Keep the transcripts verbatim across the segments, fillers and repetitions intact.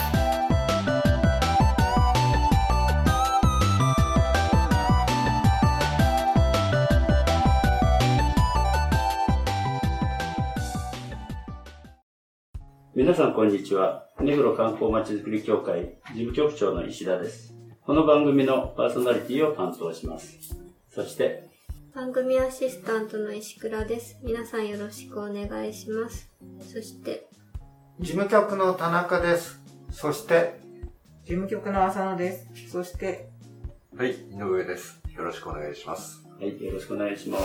す。皆さんこんにちは。目黒観光まちづくり協会事務局長の石田です。この番組のパーソナリティを担当します。そして番組アシスタントの石倉です。皆さんよろしくお願いします。そして事務局の田中です。そして事務局の浅野です。そしてはい、井上です。よろしくお願いします。はい、よろしくお願いします。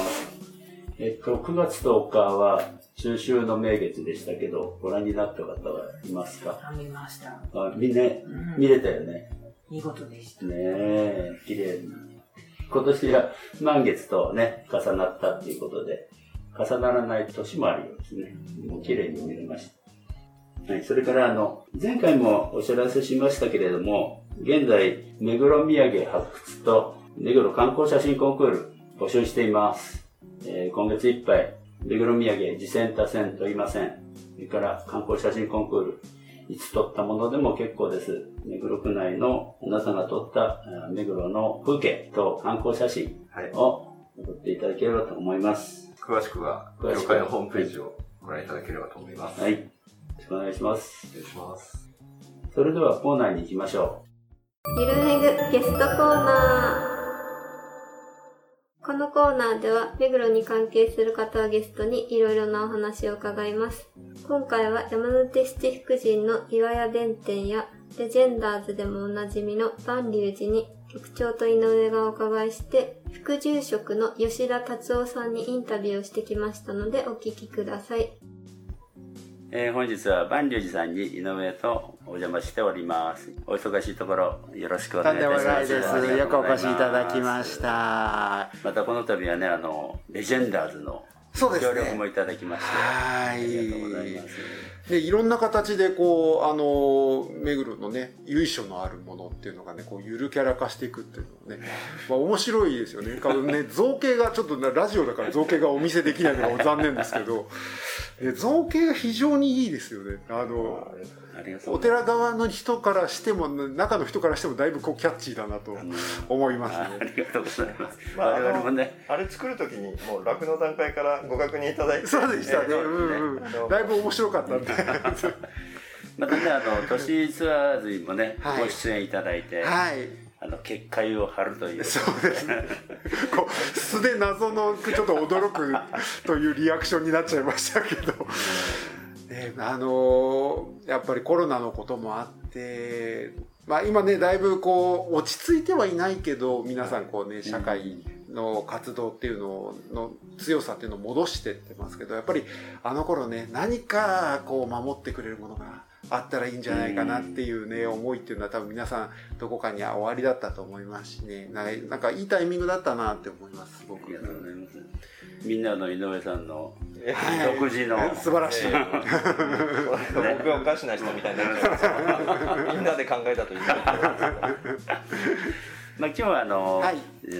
えっとくがつとおかは中秋の名月でしたけど、ご覧になった方はいますか？見ました。あ、みんな、ね、うん、見れたよね。見事でした。ねえ、綺麗に。今年は満月とね、重なったっていうことで、重ならない年もあるようですね。もう綺麗に見れました。はい、それからあの、前回もお知らせしましたけれども、現在、目黒土産発掘と目黒観光写真コンクール募集しています。えー、今月いっぱい、目黒土産、次戦他戦問いません。それから観光写真コンクール、いつ撮ったものでも結構です。目黒区内の皆さんが撮った目黒の風景と観光写真を撮っていただければと思います。はい、詳しくは協会のホームページをご覧いただければと思います。はい、よろしくお願いします。失礼します。それではコーナーに行きましょう。ゆるめぐゲストコーナー。このコーナーでは目黒に関係する方をゲストにいろいろなお話を伺います。今回は山手七福神の岩屋弁天やレジェンダーズでもおなじみの万隆寺に局長と井上がお伺いして、副住職の吉田達夫さんにインタビューをしてきましたのでお聞きください。えー、本日は万隆寺さんに井上とお邪魔しております。お忙しいところよろしくお願いいたします。よくお越しいただきました。またこの度はね、あのレジェンダーズの協力もいただきまして、はい、ありがとうございます。でいろんな形でこうあの目黒のね由緒のあるものっていうのがね、こうゆるキャラ化していくっていうのね、まあ、面白いですよね。ね、造形がちょっとラジオだから造形がお見せできないのが残念ですけどで造形が非常にいいですよね。あのありがとうございます。お寺側の人からしても中の人からしてもだいぶこうキャッチーだなと思いますね。 あ, ありがとうございます。まあ、あ, のも、ね、あれ作るときにもう楽の段階からご確認いただいて、そうでしたね、えーうんうん、だいぶ面白かったんでまたね、あの都市ツアーズにもね、はい、ご出演いただいて、はい、あの結界を張るという、そうですねこう素で謎のちょっと驚くというリアクションになっちゃいましたけどね、あのー、やっぱりコロナのこともあって、まあ、今ねだいぶこう落ち着いてはいないけど、皆さんこうね社会の活動っていうのの強さっていうのを戻してってますけど、やっぱりあの頃ね何かこう守ってくれるものがあったらいいんじゃないかなっていうね、うん、思いっていうのは多分皆さんどこかにおありだったと思いますしね、なんかいいタイミングだったなって思います。すごくありがとうございます。みんなの井上さんの独自の、はい、素晴らしい、えーね、僕はおかしな人みたいになるんですけどみんなで考えたといいなまあ今日はあの、はい、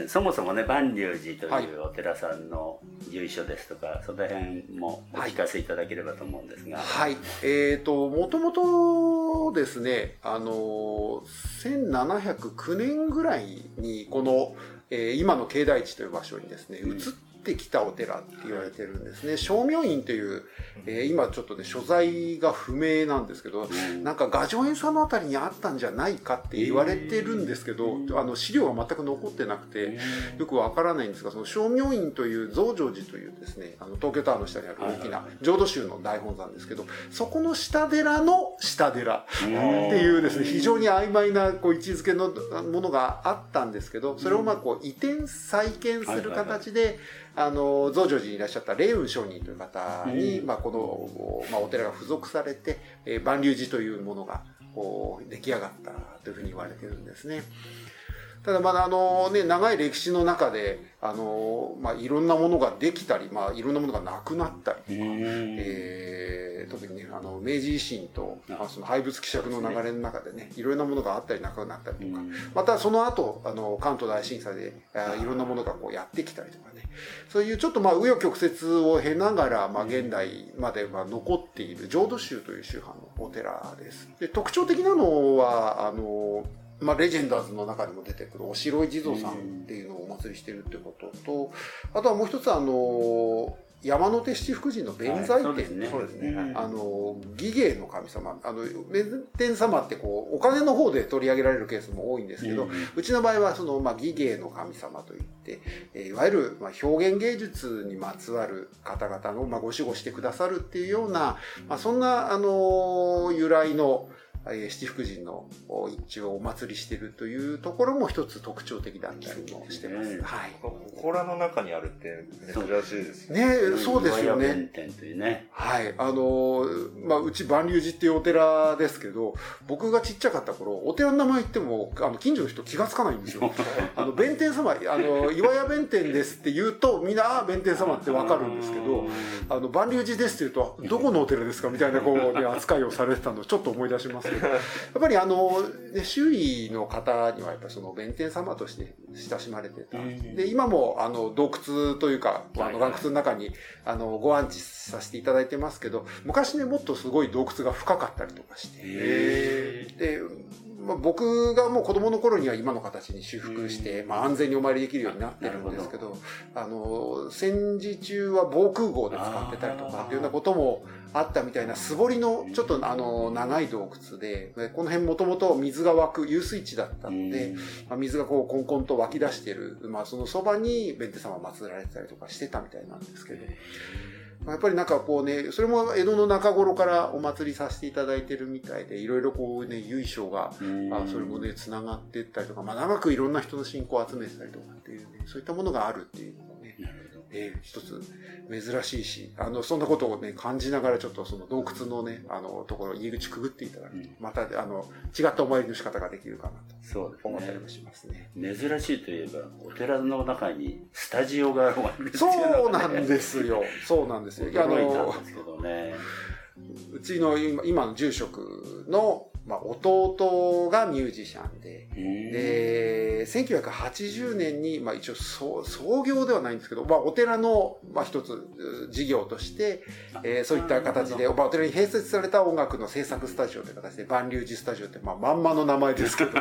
そもそもね万隆寺というお寺さんの由緒ですとか、はい、その辺もお聞かせいただければと思うんですが、はい、えーと、もともとですね、あのせんななひゃくきゅうねんぐらいにこの、えー、今の境内地という場所にですね、うん、移ってきたお寺って言われてるんですね。正明院という、えー、今ちょっとね所在が不明なんですけど、うん、なんか雅叙園様あたりにあったんじゃないかって言われてるんですけど、あの資料が全く残ってなくてよくわからないんですが、その正明院という増上寺というですね、あの東京タワーの下にある大きな浄土宗の大本山ですけど、そこの下寺の下寺っていうですね、非常に曖昧なこう位置づけのものがあったんですけど、それをまあこう移転再建する形で、はいはいはい、あの増上寺にいらっしゃった霊雲上人という方に、まあ、この、まあ、お寺が付属されて、えー、万隆寺というものがこう出来上がったというふうに言われているんですね。ただまだあのね長い歴史の中であのまあいろんなものができたりまあいろんなものがなくなったりとか、えー、特にねあの明治維新とその廃仏毀釈の流れの中でねいろんなものがあったりなくなったりとか、またその後あの関東大震災でいろんなものがこうやってきたりとかね、そういうちょっとまあ紆余曲折を経ながらまあ現代までまあ残っている浄土宗という宗派のお寺です。で特徴的なのはあのまあ、レジェンダーズの中でも出てくるおしろい地蔵さんっていうのをお祭りしてるってことと、あとはもう一つあの山手七福神の弁財天、はい、そうですね、あの儀芸の神様、あの弁天様ってこうお金の方で取り上げられるケースも多いんですけど、うん、うちの場合はその、まあ、儀芸の神様といって、えー、いわゆる、まあ、表現芸術にまつわる方々の、まあ、ご守護してくださるっていうような、まあ、そんなあの由来の七福神の一応お祭りしてるというところも一つ特徴的だったりもしてます。うん、はい。祠の中にあるって珍しいですね。ね、そうですよね。岩屋弁天というね。はい。あのまあうち万隆寺っていうお寺ですけど、僕がちっちゃかった頃お寺の名前言ってもあの近所の人気がつかないんですよ。あの弁天様あの岩屋弁天ですって言うとみんなあ弁天様ってわかるんですけど、あの万隆寺ですって言うとどこのお寺ですかみたいなこう、ね、扱いをされてたのをちょっと思い出します。やっぱりあの、ね、周囲の方にはやっぱその弁天様として親しまれてた。で今もあの洞窟というかあの岩窟の中にあのご安置させていただいてますけど、昔ねもっとすごい洞窟が深かったりとかして、で、まあ、僕がもう子供の頃には今の形に修復して、まあ、安全にお参りできるようになってるんですけど、あの戦時中は防空壕で使ってたりとかっていうようなこともあったみたいな、素掘りのちょっとあの長い洞窟で、この辺もともと水が湧く遊水地だったので、まあ、水がこうコンコンと湧き出してる、まあ、そのそばに弁天様を祀られてたりとかしてたみたいなんですけど、やっぱりなんかこうね、それも江戸の中頃からお祭りさせていただいてるみたいで、いろいろこうね、由緒が、あ、それもね、つながっていったりとか、まあ、長くいろんな人の信仰を集めてたりとかっていうね、そういったものがあるっていうのもね、えー、一つ珍しいし、あの、そんなことをね、感じながらちょっとその洞窟のね、あの、ところ、入り口くぐっていただくと、また、あの、違ったお参りの仕方ができるかなと思ったりもしますね。そうですね。珍しいといえば、お寺の中にスタジオがあるわけですよね。そうなんですよ。そうなんですよ。驚いたんですけどね。うちの今の住職の、まあ、弟がミュージシャンで、で、せんきゅうひゃくはちじゅうねんに、まあ、一応創業ではないんですけど、まあ、お寺の、まあ、一つ事業として、えー、そういった形で、まあ、お寺に併設された音楽の制作スタジオという形で、万隆寺スタジオって、まあ、まんまの名前ですけど、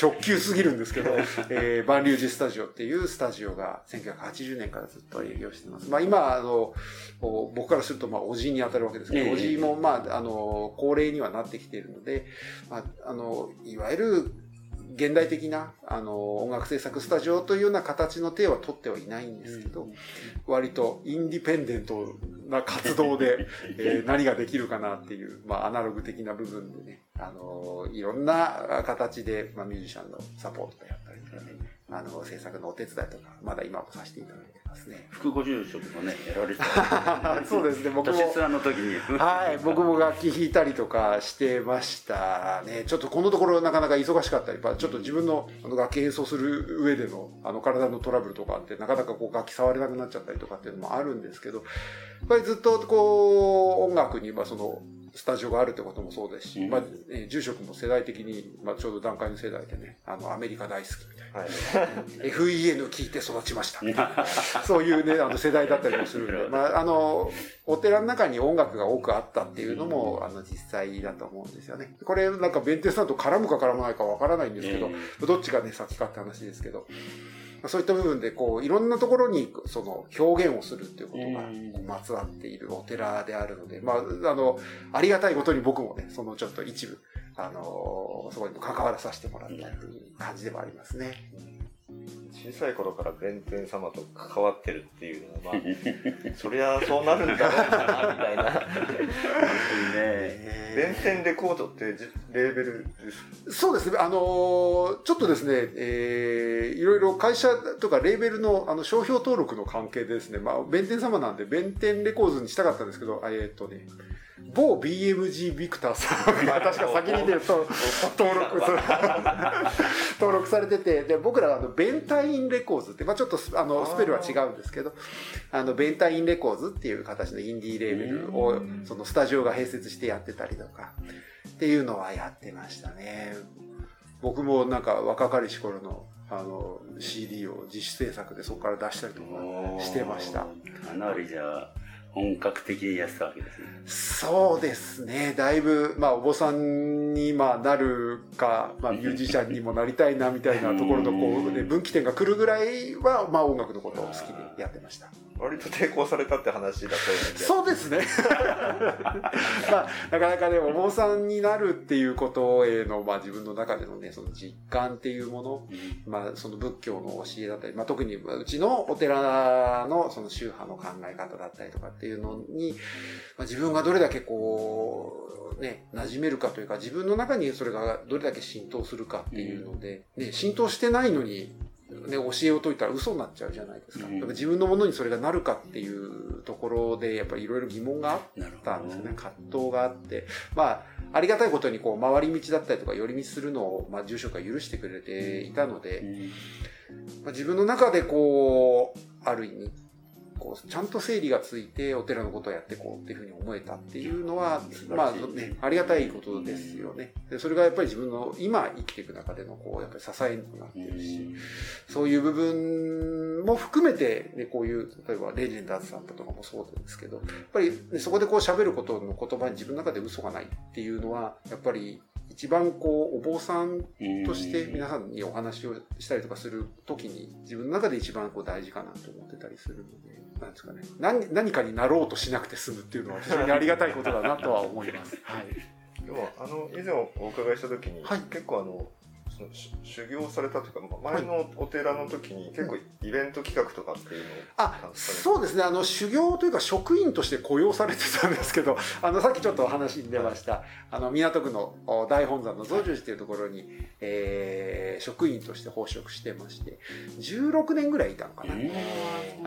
直球すぎるんですけど、えー、万隆寺スタジオっていうスタジオがせんきゅうひゃくはちじゅうねんからずっと営業してます。まあ、今、あの、僕からすると、まあ、おじいに当たるわけですけど、おじいも、まあ、あの、高齢にはなってきているので、まあ、あのいわゆる現代的なあの音楽制作スタジオというような形の手は取ってはいないんですけど、うん、割とインディペンデントな活動で、えー、何ができるかなっていう、まあ、アナログ的な部分でね、あのいろんな形で、まあ、ミュージシャンのサポートであったりとかね、あの制作のお手伝いとかまだ今もさせていただいてますね。副ご住職もねやられてたそうですね。僕も年の時にはい僕も楽器弾いたりとかしてましたね。ちょっとこのところなかなか忙しかったり、ちょっと自分の楽器演奏する上でのあの体のトラブルとかあって、なかなかこう楽器触れなくなっちゃったりとかっていうのもあるんですけど、やっぱりずっとこう音楽にまあそのスタジオがあるってこともそうですし、まあ、えー、住職も世代的に、まあ、ちょうど団塊の世代でね、あのアメリカ大好きみたいな、はい、エフイーエヌ 聞いて育ちましたみたいなそういうねあの世代だったりもするんで、まあ、あのお寺の中に音楽が多くあったっていうのもあの実際だと思うんですよね。これなんか弁天さんと絡むか絡まないかわからないんですけど、えー、どっちがね先かって話ですけど、そういった部分でこういろんなところにその表現をするっていうことがまつわっているお寺であるので、まああのありがたいことに僕もねそのちょっと一部あのそこにも関わらさせてもらったっていう感じでもありますね。小さい頃から弁天様と関わってるっていうのは、まあ、そりゃそうなるんだろうなみたいなね、弁天レコードってレーベルです。そうですね、あのちょっとですね、えー、いろいろ会社とかレーベルの、 あの商標登録の関係でですね、まあ、弁天様なんで弁天レコードにしたかったんですけど、えーっとね某 ビーエムジー ビクターさんが確か先に出ると登録登録されてて、で僕らはあのベンタインレコーズって、まあ、ちょっとあのスペルは違うんですけど、あのベンタインレコーズっていう形のインディーレーベルをそのスタジオが併設してやってたりとかっていうのはやってましたね。僕もなんか若かりし頃のあの シーディー を自主制作でそこから出したりとかしてました。かなりじゃあ本格的にやってたわけですね。そうですね。だいぶ、まあ、お坊さんにまあなるか、まあ、ミュージシャンにもなりたいなみたいなところのこう、ね、分岐点が来るぐらいは、まあ、音楽のことを好きでやってました。割と抵抗されたって話だったような。そうですね。まあ、なかなかね、お坊さんになるっていうことへの、まあ、自分の中でのね、その実感っていうもの、うん、まあ、その仏教の教えだったり、まあ、特にうちのお寺のその宗派の考え方だったりとかっていうのに、まあ、自分がどれだけこうね馴染めるかというか、自分の中にそれがどれだけ浸透するかっていうので、うん、ね、浸透してないのに。ね、教えを説いたら嘘になっちゃうじゃないですか。うん、自分のものにそれがなるかっていうところでやっぱりいろいろ疑問があったんですよね。葛藤があって、まあありがたいことにこう回り道だったりとか寄り道するのを、まあ、住職が許してくれていたので、うん、まあ、自分の中でこうある意味こうちゃんと整理がついてお寺のことをやっていこうっていうふうに思えたっていうのは、まあね、ありがたいことですよね。でそれがやっぱり自分の今生きていく中でのこうやっぱり支えになってるし、そういう部分も含めて、ね、こういう例えばレジェンダーズさんとかもそうですけど、やっぱり、ね、そこでこう喋ることの言葉に自分の中で嘘がないっていうのはやっぱり一番こうお坊さんとして皆さんにお話をしたりとかするときに自分の中で一番こう大事かなと思ってたりするので、なんですかね、何、何かになろうとしなくて済むっていうのは非常にありがたいことだなとは思います。はい、ではあの以前お伺いしたときに、はい、結構あのその修行されたというか前のお寺の時に結構イベント企画とかっていうのを、あ、そうですね、あの修行というか職員として雇用されてたんですけど、あのさっきちょっとお話に出ましたあの港区の大本山の増上寺というところに、えー、職員として奉職してましてじゅうろくねんぐらいいたのかな。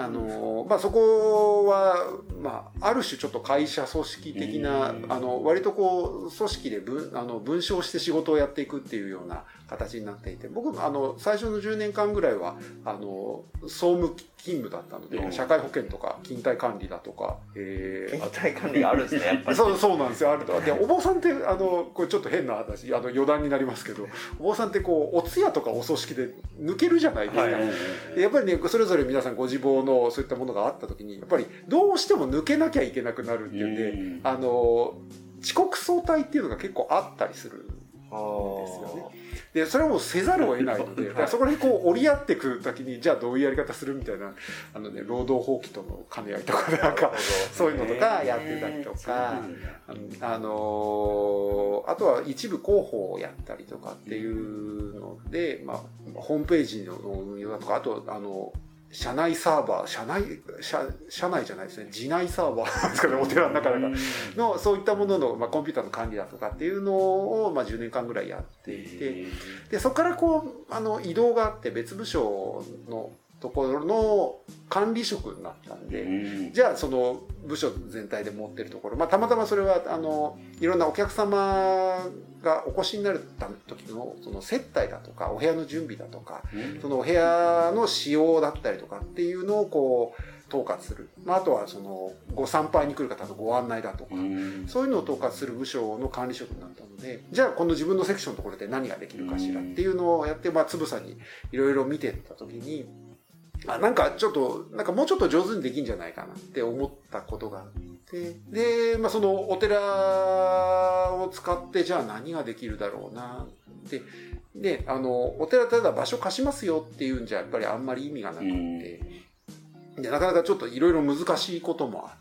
あの、まあ、そこは、まあ、ある種ちょっと会社組織的なあの割とこう組織で分あの分章して仕事をやっていくっていうような形になっていて、僕もあの最初のじゅうねんかんぐらいはあの総務勤務だったので、社会保険とか勤怠管理だとか、えー、勤怠管理があるんですねやっぱり。そう、そうなんですよ、あると。でお坊さんってあのこれちょっと変な話、あの余談になりますけど、お坊さんってこうお通夜とかお葬式で抜けるじゃないですか、はい、やっぱりねそれぞれ皆さんご自分のそういったものがあった時にやっぱりどうしても抜けなきゃいけなくなるっていうんで、あの遅刻早退っていうのが結構あったりする。ですよね、でそれはもうせざるを得ないので、だからそこにこう折り合っていく時にじゃあどういうやり方するみたいな、あの、ね、労働法規との兼ね合いとかなんかそういうのとかやってたりとか、あのあとは一部広報をやったりとかっていうので、まあ、ホームページの運用だとか、あとあの社内サーバー、社内、社、社内じゃないですね、自内サーバーですかね、お寺の中の、そういったものの、まあ、コンピューターの管理だとかっていうのを、まあ、じゅうねんかんぐらいやっていて、で、そこからこう、あの、移動があって、別部署のところの管理職になったんで、じゃあ、その、部署全体で持ってるところ、まあ、たまたまそれは、あの、いろんなお客様がお越しになる時のその接待だとかお部屋の準備だとか、そのお部屋の使用だったりとかっていうのをこう統括する、まあ、あとはそのご参拝に来る方のご案内だとか、そういうのを統括する部署の管理職になったので、じゃあこの自分のセクションのところで何ができるかしらっていうのをやって、まあ、つぶさにいろいろ見てた時に、あ、なんかちょっとなんかもうちょっと上手にできんじゃないかなって思ったことがあって、で、まあ、そのお寺を使ってじゃあ何ができるだろうなって、で、あのお寺ただ場所貸しますよっていうんじゃやっぱりあんまり意味がなくって、でなかなかちょっといろいろ難しいこともあっ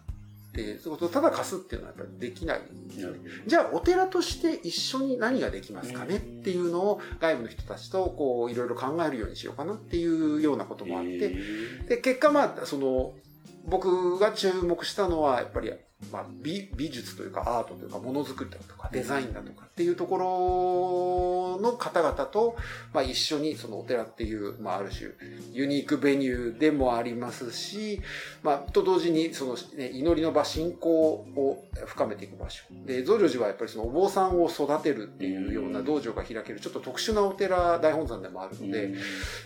て、ただ貸すっていうのはやっぱりできないんですよね。じゃあお寺として一緒に何ができますかねっていうのを外部の人たちとこういろいろ考えるようにしようかなっていうようなこともあって、で結果まあその僕が注目したのはやっぱり、まあ、美, 美術というかアートというかものづくりだとかデザインだとかっていうところの方々と、まあ、一緒にそのお寺っていう、まあ、ある種ユニークベニューでもありますし、まあ、と同時にその、ね、祈りの場、信仰を深めていく場所で、増上寺はやっぱりそのお坊さんを育てるっていうような道場が開けるちょっと特殊なお寺、大本山でもあるので、やっ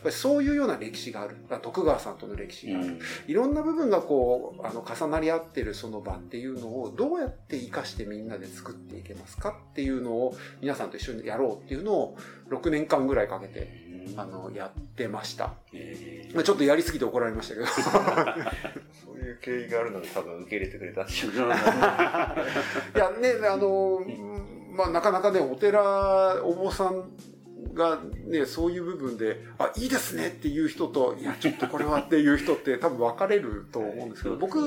ぱりそういうような歴史がある、徳川さんとの歴史がある、いろんな部分がこうあの重なり合ってるその場っていういうのをどうやって生かしてみんなで作っていけますかっていうのを皆さんと一緒にやろうっていうのをろくねんかんぐらいかけてあのやってました。ちょっとやりすぎて怒られましたけどそういう経緯があるので多分受け入れてくれたっていういやね、あのまあなかなかね、お寺お坊さんがね、そういう部分で、あ、いいですねっていう人と、いやちょっとこれはっていう人って多分分かれると思うんですけど、僕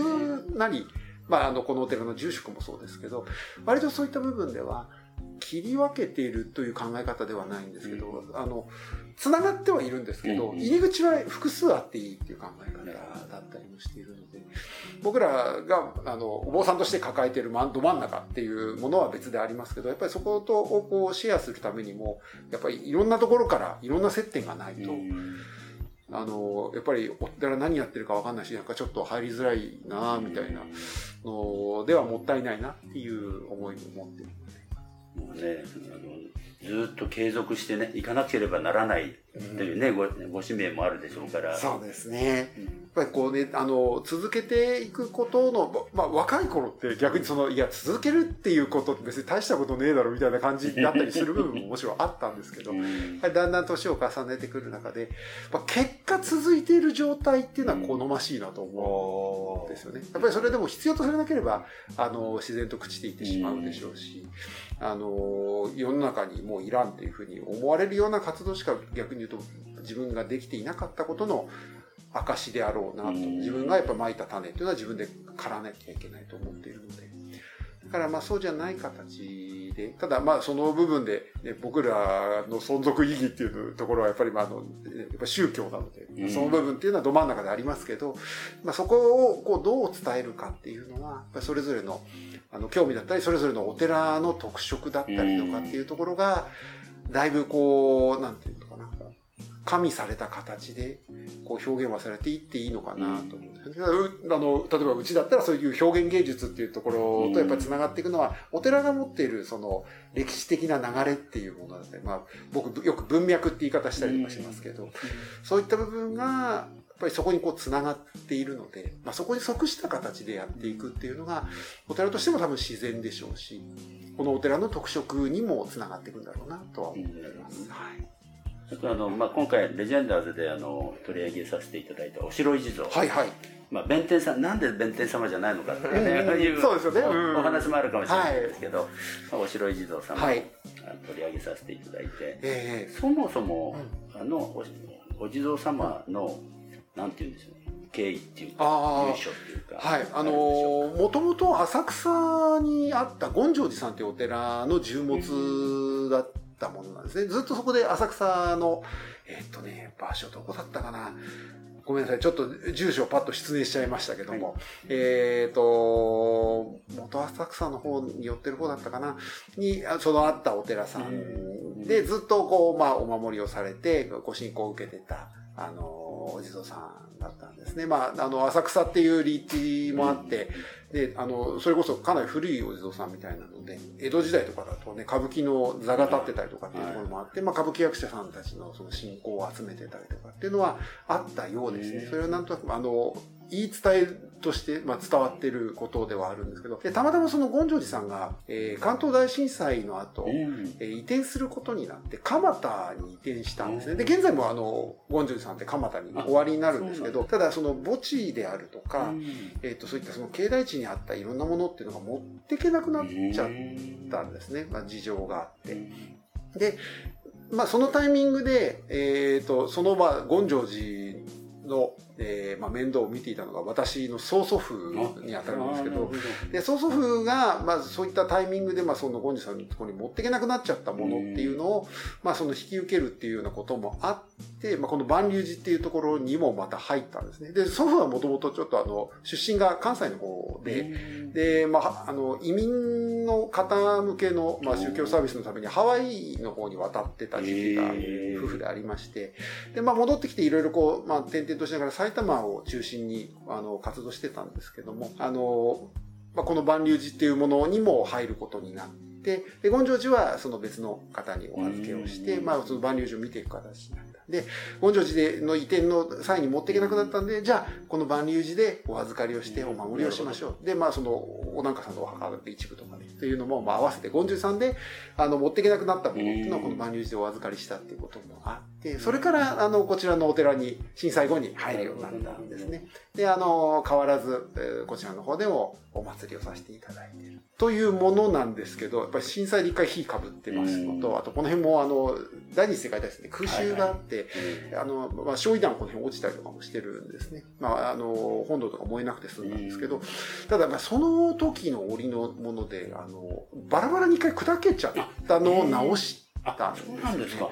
なりまあ、あの、このお寺の住職もそうですけど、割とそういった部分では、切り分けているという考え方ではないんですけど、あの、つながってはいるんですけど、入り口は複数あっていいっていう考え方だったりもしているので、僕らが、あの、お坊さんとして抱えているど真ん中っていうものは別でありますけど、やっぱりそことをこうシェアするためにも、やっぱりいろんなところからいろんな接点がないと、あの、やっぱりお寺何やってるか分かんないし、なんかちょっと入りづらいなぁみたいなのではもったいないなっていう思いも持ってる。もうね、あのずっと継続してね、行かなければならないというね、うん、ご、ご使命もあるでしょうから。そうですね。うん、やっぱりこうね、あの、続けていくことの、まあ、若い頃って逆にその、いや、続けるっていうことって別に大したことねえだろみたいな感じだったりする部分ももちろんあったんですけど、うん、だんだん年を重ねてくる中で、まあ、結果続いている状態っていうのは好ましいなと思うんですよね。やっぱりそれでも必要とされなければ、あの、自然と朽ちていってしまうでしょうし、うん、あの、世の中にもういらんというふうに思われるような活動しか逆に言うと自分ができていなかったことの証であろうなと、自分がやっぱ蒔いた種というのは自分で刈らなきゃいけないと思っているので、だからまあそうじゃない形で、ただまあその部分で、ね、僕らの存続意義っていうところはやっぱりまああのやっぱ宗教なので、その部分っていうのはど真ん中でありますけど、まあそこをこうどう伝えるかっていうのはやっぱりそれぞれのあの興味だったり、それぞれのお寺の特色だったりとかっていうところがだいぶこうなんていうのかな、加味された形でこう表現はされていっていいのかなと思うんですけど、あの例えばうちだったらそういう表現芸術っていうところとやっぱりつながっていくのは、お寺が持っているその歴史的な流れっていうものなので、まあ僕よく文脈って言い方したりとかしますけど、そういった部分がやっぱりそこにこうつながっているので、まあ、そこに即した形でやっていくっていうのがお寺としても多分自然でしょうし、このお寺の特色にもつながっていくんだろうなとは思っています。はい、あとあのまあ、今回レジェンダーズであの取り上げさせていただいたおしろい地蔵、はいはい、まあ、弁天さん、なんで弁天様じゃないのかっていう、ね、うん、そうですよね、うん、お話もあるかもしれないですけど、はい、まあ、おしろい地蔵さんを、はい、取り上げさせていただいて、えー、そもそも、うん、あの お, お地蔵様のなんていうんでしょう、経緯っていうか、由緒っていうか、はい、あのー、もともと浅草にあった権定寺さんというお寺の重物だったものなんですね。ずっとそこで浅草のえー、っとね場所どこだったかな、ごめんなさい、ちょっと住所をパッと失念しちゃいましたけども、はい、えー、っと元浅草の方に寄ってる方だったかなに、そのあったお寺さんでずっとこう、まあ、お守りをされてご信仰を受けてたあのお地蔵さんだったんですね。まああの浅草っていう立地もあって。で、あの、それこそかなり古いお地蔵さんみたいなので、江戸時代とかだとね、歌舞伎の座が立ってたりとかっていうところもあって、まあ歌舞伎役者さんたちのその信仰を集めてたりとかっていうのはあったようですね。それはなんとなく、あの、言い伝えとして、まあ、伝わってることではあるんですけど、でたまたまその権定寺さんが、えー、関東大震災の後、えー、移転することになって蒲田に移転したんですね。で現在もあの権定寺さんって蒲田に終わりになるんですけど、ただその墓地であるとか、えー、とそういったその境内地にあったいろんなものっていうのが持ってけなくなっちゃったんですね、まあ、事情があって。で、まあ、そのタイミングで、えー、とそのまあ権定寺の、えーまあ、面倒を見ていたのが私の曽祖父にあたるんですけど、で曽祖父が、まあ、そういったタイミングで、まあ、その権次さんのところに持っていけなくなっちゃったものっていうのを、まあ、その引き受けるっていうようなこともあって、まあ、この万隆寺っていうところにもまた入ったんですね。で祖父はもともとちょっとあの出身が関西の方で、で、まあ、あの移民の方向けの、まあ、宗教サービスのためにハワイの方に渡ってた時期が夫婦でありまして、で、まあ、戻ってきていろいろこう、まあ、転々としながら埼玉を中心にあの活動してたんですけども、あの、まあ、この万隆寺っていうものにも入ることになって、で、権城寺はその別の方にお預けをして、まあ、その万隆寺を見ていく形になった。で、権城寺の移転の際に持っていけなくなったんで、じゃあ、この万隆寺でお預かりをしてお守りをしましょう。で、まあ、その、おなんかさんのお墓で一部とかね、というのも、まあ、合わせて、権城寺さんで、あの、持っていけなくなったものっていうのは、この万隆寺でお預かりしたっていうこともあって、でそれからあのこちらのお寺に震災後に入るようになったんですね。であの変わらず、えー、こちらの方でもお祭りをさせていただいているというものなんですけど、やっぱり震災で一回火かぶってますのと、あとこの辺もあの第二次世界大戦で空襲があって、はいはい、あのまあ焼夷弾この辺落ちたりとかもしてるんですね。まああの本堂とか燃えなくて済んだんですけど、ただまあその時の折のものであのバラバラに一回砕けちゃったのを直したんですね。そうなんですか。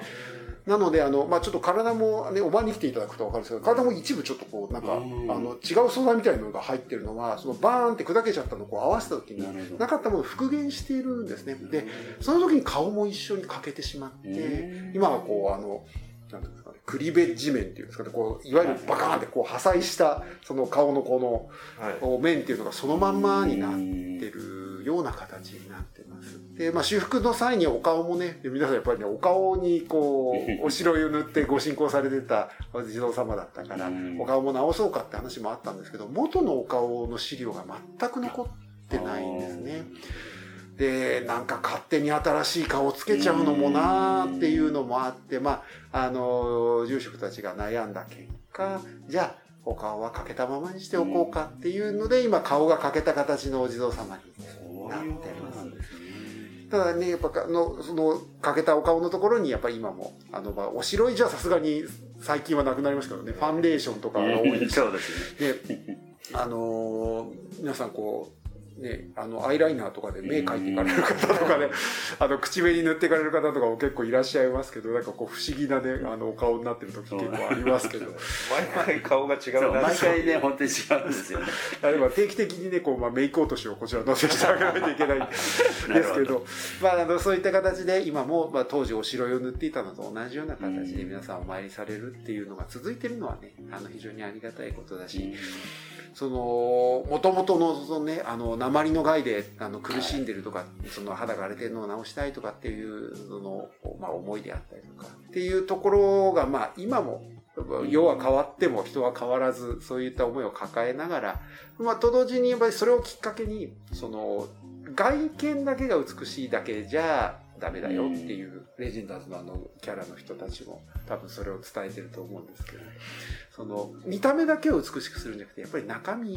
なので、あの、まあ、ちょっと体もね、おばに来ていただくとわかるんですけど、体も一部ちょっとこう、なんか、あの、違う素材みたいなのが入ってるのは、そのバーンって砕けちゃったのをこう合わせた時に、なかったものを復元しているんですね。で、その時に顔も一緒に欠けてしまって、今はこう、あの、なんていうんですかね、クリベ地面っていうんですかね、こう、いわゆるバカーンってこう破砕した、その顔のこの、面っていうのがそのまんまになってる。ような形になってます。で、まあ修復の際にお顔もね、皆さんやっぱりね、お顔にこうお白いを塗ってご信仰されてた地蔵様だったから、お顔も直そうかって話もあったんですけど、元のお顔の資料が全く残ってないんですね。で、なんか勝手に新しい顔つけちゃうのもなーっていうのもあって、まああの住職たちが悩んだ結果、じゃあ。お顔は欠けたままにしておこうかっていうので、今顔が欠けた形のお地蔵様になってます。ただね、やっぱのその欠けたお顔のところにやっぱり今もあのまあお白いじゃさすがに最近はなくなりますけどね、ファンデーションとかが多いです。そうですね。で、あのー、皆さんこう。ね、あの、アイライナーとかで目描いていかれる方とかね、あの、口紅塗っていかれる方とかも結構いらっしゃいますけど、なんかこう、不思議なね、あの、お顔になってる時結構ありますけど。毎回顔が違うな。毎回ね、本当に違うんですよね。あれば定期的にね、こう、まあ、メイク落としをこちらに載せてあげないといけないんですけど、まあ、あの、そういった形で、今も、まあ、当時お白いを塗っていたのと同じような形で皆さんお参りされるっていうのが続いてるのはね、あの、非常にありがたいことだし、その、元々の、そのね、あの、鉛の害であの苦しんでるとか、その肌が荒れてるのを治したいとかっていうのの、まあ、思いであったりとかっていうところが、まあ、今も世は変わっても人は変わらずそういった思いを抱えながら、まあ、と同時にやっぱりそれをきっかけにその外見だけが美しいだけじゃダメだよっていうレジェンダーズのあのキャラの人たちも多分それを伝えてると思うんですけど、その見た目だけを美しくするんじゃなくて、やっぱり中身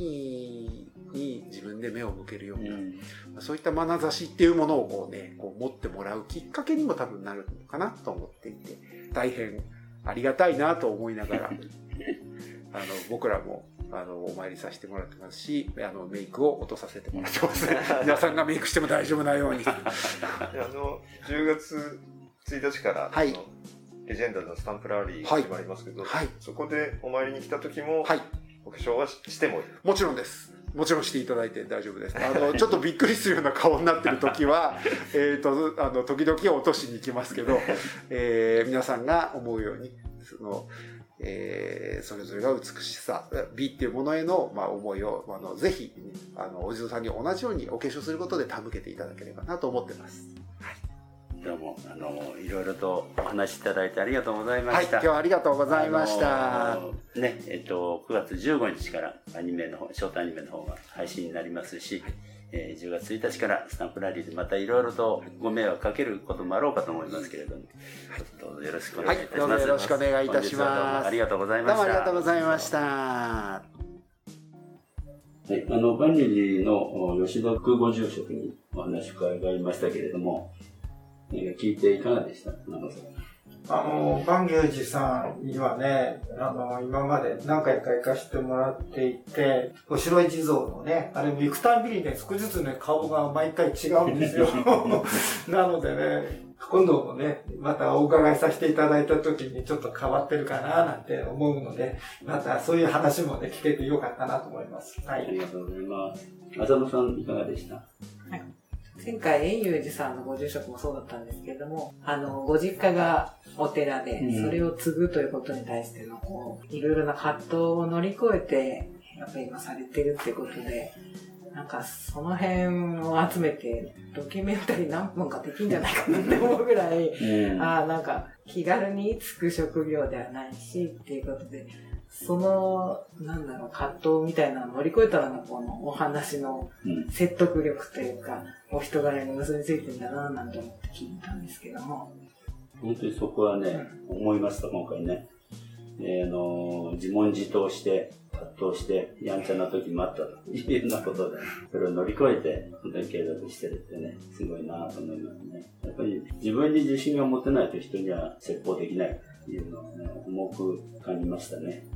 に自分で目を向けるような、うん、そういった眼差しっていうものをこうね、こう持ってもらうきっかけにも多分なるのかなと思っていて、大変ありがたいなと思いながら、あの僕らもあのお参りさせてもらってますし、あのメイクを落とさせてもらってますね。皆さんがメイクしても大丈夫なように。あのじゅうがつついたちから、はい、レジェンダーのスタンプラリー始まりますけど、はいはい、そこでお参りに来た時も、はい、お化粧はしてもいい？もちろんです。もちろんしていただいて大丈夫です。あの、ちょっとびっくりするような顔になってる時は、えっと、あの、時々落としに行きますけど、えー、皆さんが思うように、その、えー、それぞれが美しさ、美っていうものへの、まあ、思いを、あの、ぜひ、あの、お地蔵さんに同じようにお化粧することで手向けていただければなと思ってます。はい。どうも、あの、いろいろとお話しいただいてありがとうございました。はい、今日はありがとうございました。あのー、ね、えっと、くがつじゅうごにちからアニメの方、ショートアニメの方が配信になりますし、はい、えー、じゅうがつついたちからスタンプラリーでまたいろいろとご迷惑かけることもあろうかと思いますけれども、どうぞよろしくお願いいたします。はい、どうぞよろしくお願いいたします。ありがとうございました。どうもありがとうございました。はい、あの万隆寺の吉田空母住職にお話を伺いましたけれども、えー、聞いていかがでしたか？あの万牛寺さんにはね、あの今まで何回か行かしてもらっていて、おしろい地蔵のね、あれも行くたんびにね、少しずつね、顔が毎回違うんですよ。なのでね、今度もね、またお伺いさせていただいた時にちょっと変わってるかななんて思うので、またそういう話もね、聞けてよかったなと思います。はい。ありがとうございます。浅野さんいかがでした？はい。前回、円融寺さんのご住職もそうだったんですけれども、あの、ご実家がお寺で、それを継ぐということに対しての、こう、いろいろな葛藤を乗り越えて、やっぱり今されてるってことで、なんかその辺を集めて、ドキュメンタリー何本かできるんじゃないかなって思うぐらい、うん、ああ、なんか気軽につく職業ではないし、っていうことで、その、なんだろう、葛藤みたいなのを乗り越えたらの、このお話の説得力というか、うん、お人柄に結びついてんだなぁなんて思って聞いたんですけども。本当にそこはね、思いました、今回ね。えー、あのー、自問自答して、葛藤して、やんちゃな時もあったというようなことで、それを乗り越えて、本当に継続してるってね、すごいなぁと思いますね。やっぱり自分に自信が持てないと人には説法できないというのを、ね、重く感じましたね。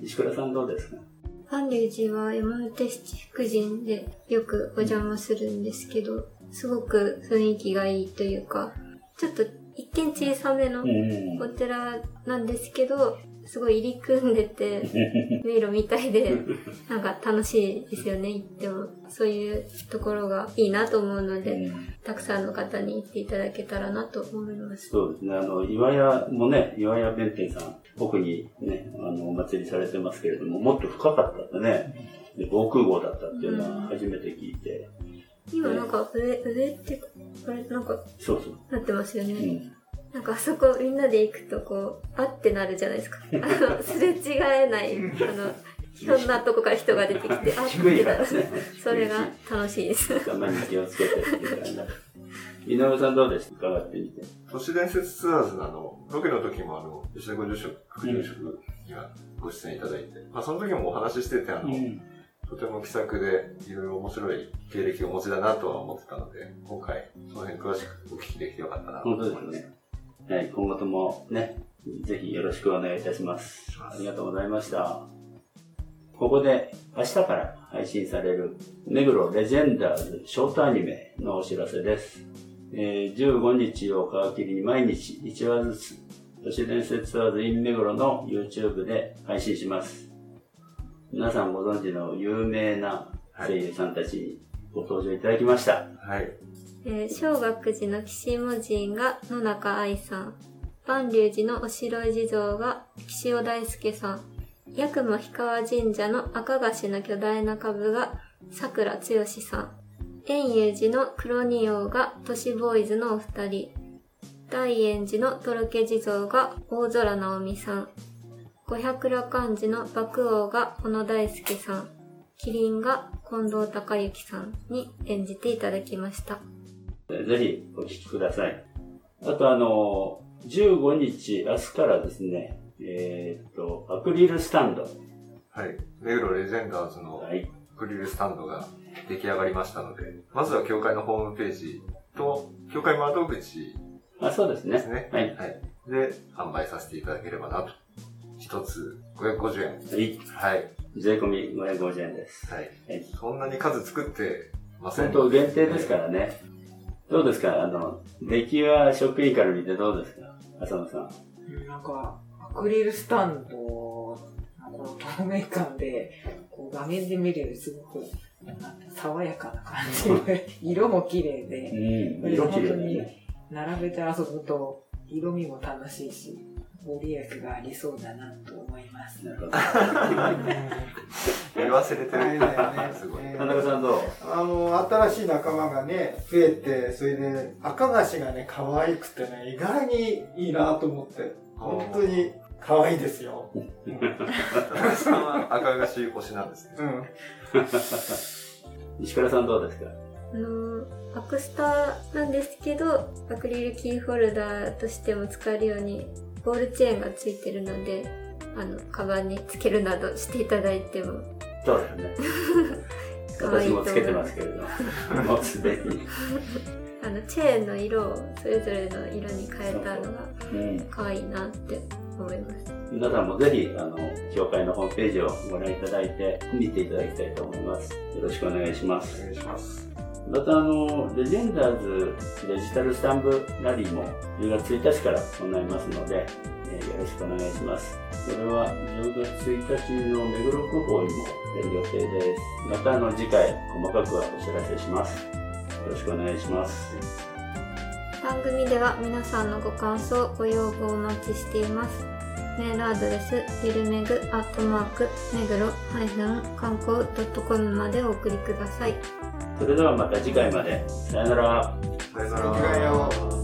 石倉さんどうですか？安隆寺は山手七福神でよくお邪魔するんですけど、すごく雰囲気がいいというか、ちょっと一見小さめのお寺なんですけど、すごい入り組んでて迷路みたいで、なんか楽しいですよね、行っても。そういうところがいいなと思うので、たくさんの方に行っていただけたらなと思います。そうですね、あの岩屋もね、岩屋弁天さん奥にね、あのお祭りされてますけれども、もっと深かったんだね。で、防空壕だったっていうのは初めて聞いて、うん、今なんか上、上ってこれなんかそうそうなってますよね、うん、なんかあそこみんなで行くとこうあってなるじゃないですか。あのすれ違えないあのひょんなとこから人が出てきてあってなる、ね、それが楽しいです。たまに気をつけてっていう感じだ。井上さんどうですか？伺ってみて。都市伝説ツアーズなどロケの時もあの吉田ご住職、副住職にはご出演いただいて、うん、まあ、その時もお話ししてて、あの、うん、とても気さくでいろいろ面白い経歴をお持ちだなとは思ってたので、今回その辺詳しくお聞きできてよかったなと思います。本当ですね。はい、今後ともね、ぜひよろしくお願いいたします。ありがとうございました。ここで明日から配信される目黒レジェンダーズショートアニメのお知らせです。えー、じゅうごにちを皮切りに毎日いちわずつ都市伝説ツアーズ in 目黒の YouTube で配信します。皆さんご存知の有名な声優さんたちにご登場いただきました。はいはい、えー、小学寺の岸文人が野中愛さん、万隆寺のおしろい地蔵が岸尾大輔さん、八雲氷川神社の赤菓子の巨大な株が桜つよしさん、円融寺の黒仁王が都市ボーイズのお二人、大円寺のとろけ地蔵が大空直美さん、五百羅漢寺の爆王が小野大輔さん、キリンが近藤隆之さんに演じていただきました。ぜひお聴きください。あとあのじゅうごにち明日からですね、えー、っとアクリルスタンド、はい、目黒レジェンダーズのアクリルスタンドが出来上がりましたので、はい、まずは教会のホームページと教会窓口ですね、はいはい、で販売させていただければなと。一つごひゃくごじゅうえん、はいはい、税込みごひゃくごじゅうえんです、はいはい、そんなに数作ってません。本当限定ですからね、はい、どうですか、あの出来は職員から見てどうですか、浅野さん。なんかアクリルスタンドのこの透明感でこう画面で見るよりすごく爽やかな感じで色も綺麗で、うん、色綺麗だね。本当に並べて遊ぶと色味も楽しいし、ご利益がありそうだなと思います。言わせれてるみたいなね。すごい。田中さんどう？あの新しい仲間がね増えて、それで赤菓子がね可愛くてね、意外にいいなと思って。本当に可愛いですよ。田中さんは赤菓子推しなんですね。うん、石倉さんどうですか？あのアクスタなんですけど、アクリルキーホルダーとしても使えるようにボールチェーンがついてるので、あのカバンにつけるなどしていただいても。そうですね。私もつけてますけれど、もうすでに。あのチェーンの色をそれぞれの色に変えたのが可愛いなって思います。うん、皆さんもぜひあの協会のホームページをご覧いただいて見ていただきたいと思います。よろしくお願いします。お願いします。またあのレジェンダーズデジタルスタンプラリーもじゅうがつついたちから行いますので、えー、よろしくお願いします。これはじゅうがつついたちの目黒区報にも出る予定です。またあの次回細かくはお知らせします。よろしくお願いします。番組では皆さんのご感想、ご要望をお待ちしています。メールアドレスゆるめぐアットマークめぐろ観光.com までお送りください。それではまた次回まで。さよなら。さよなら。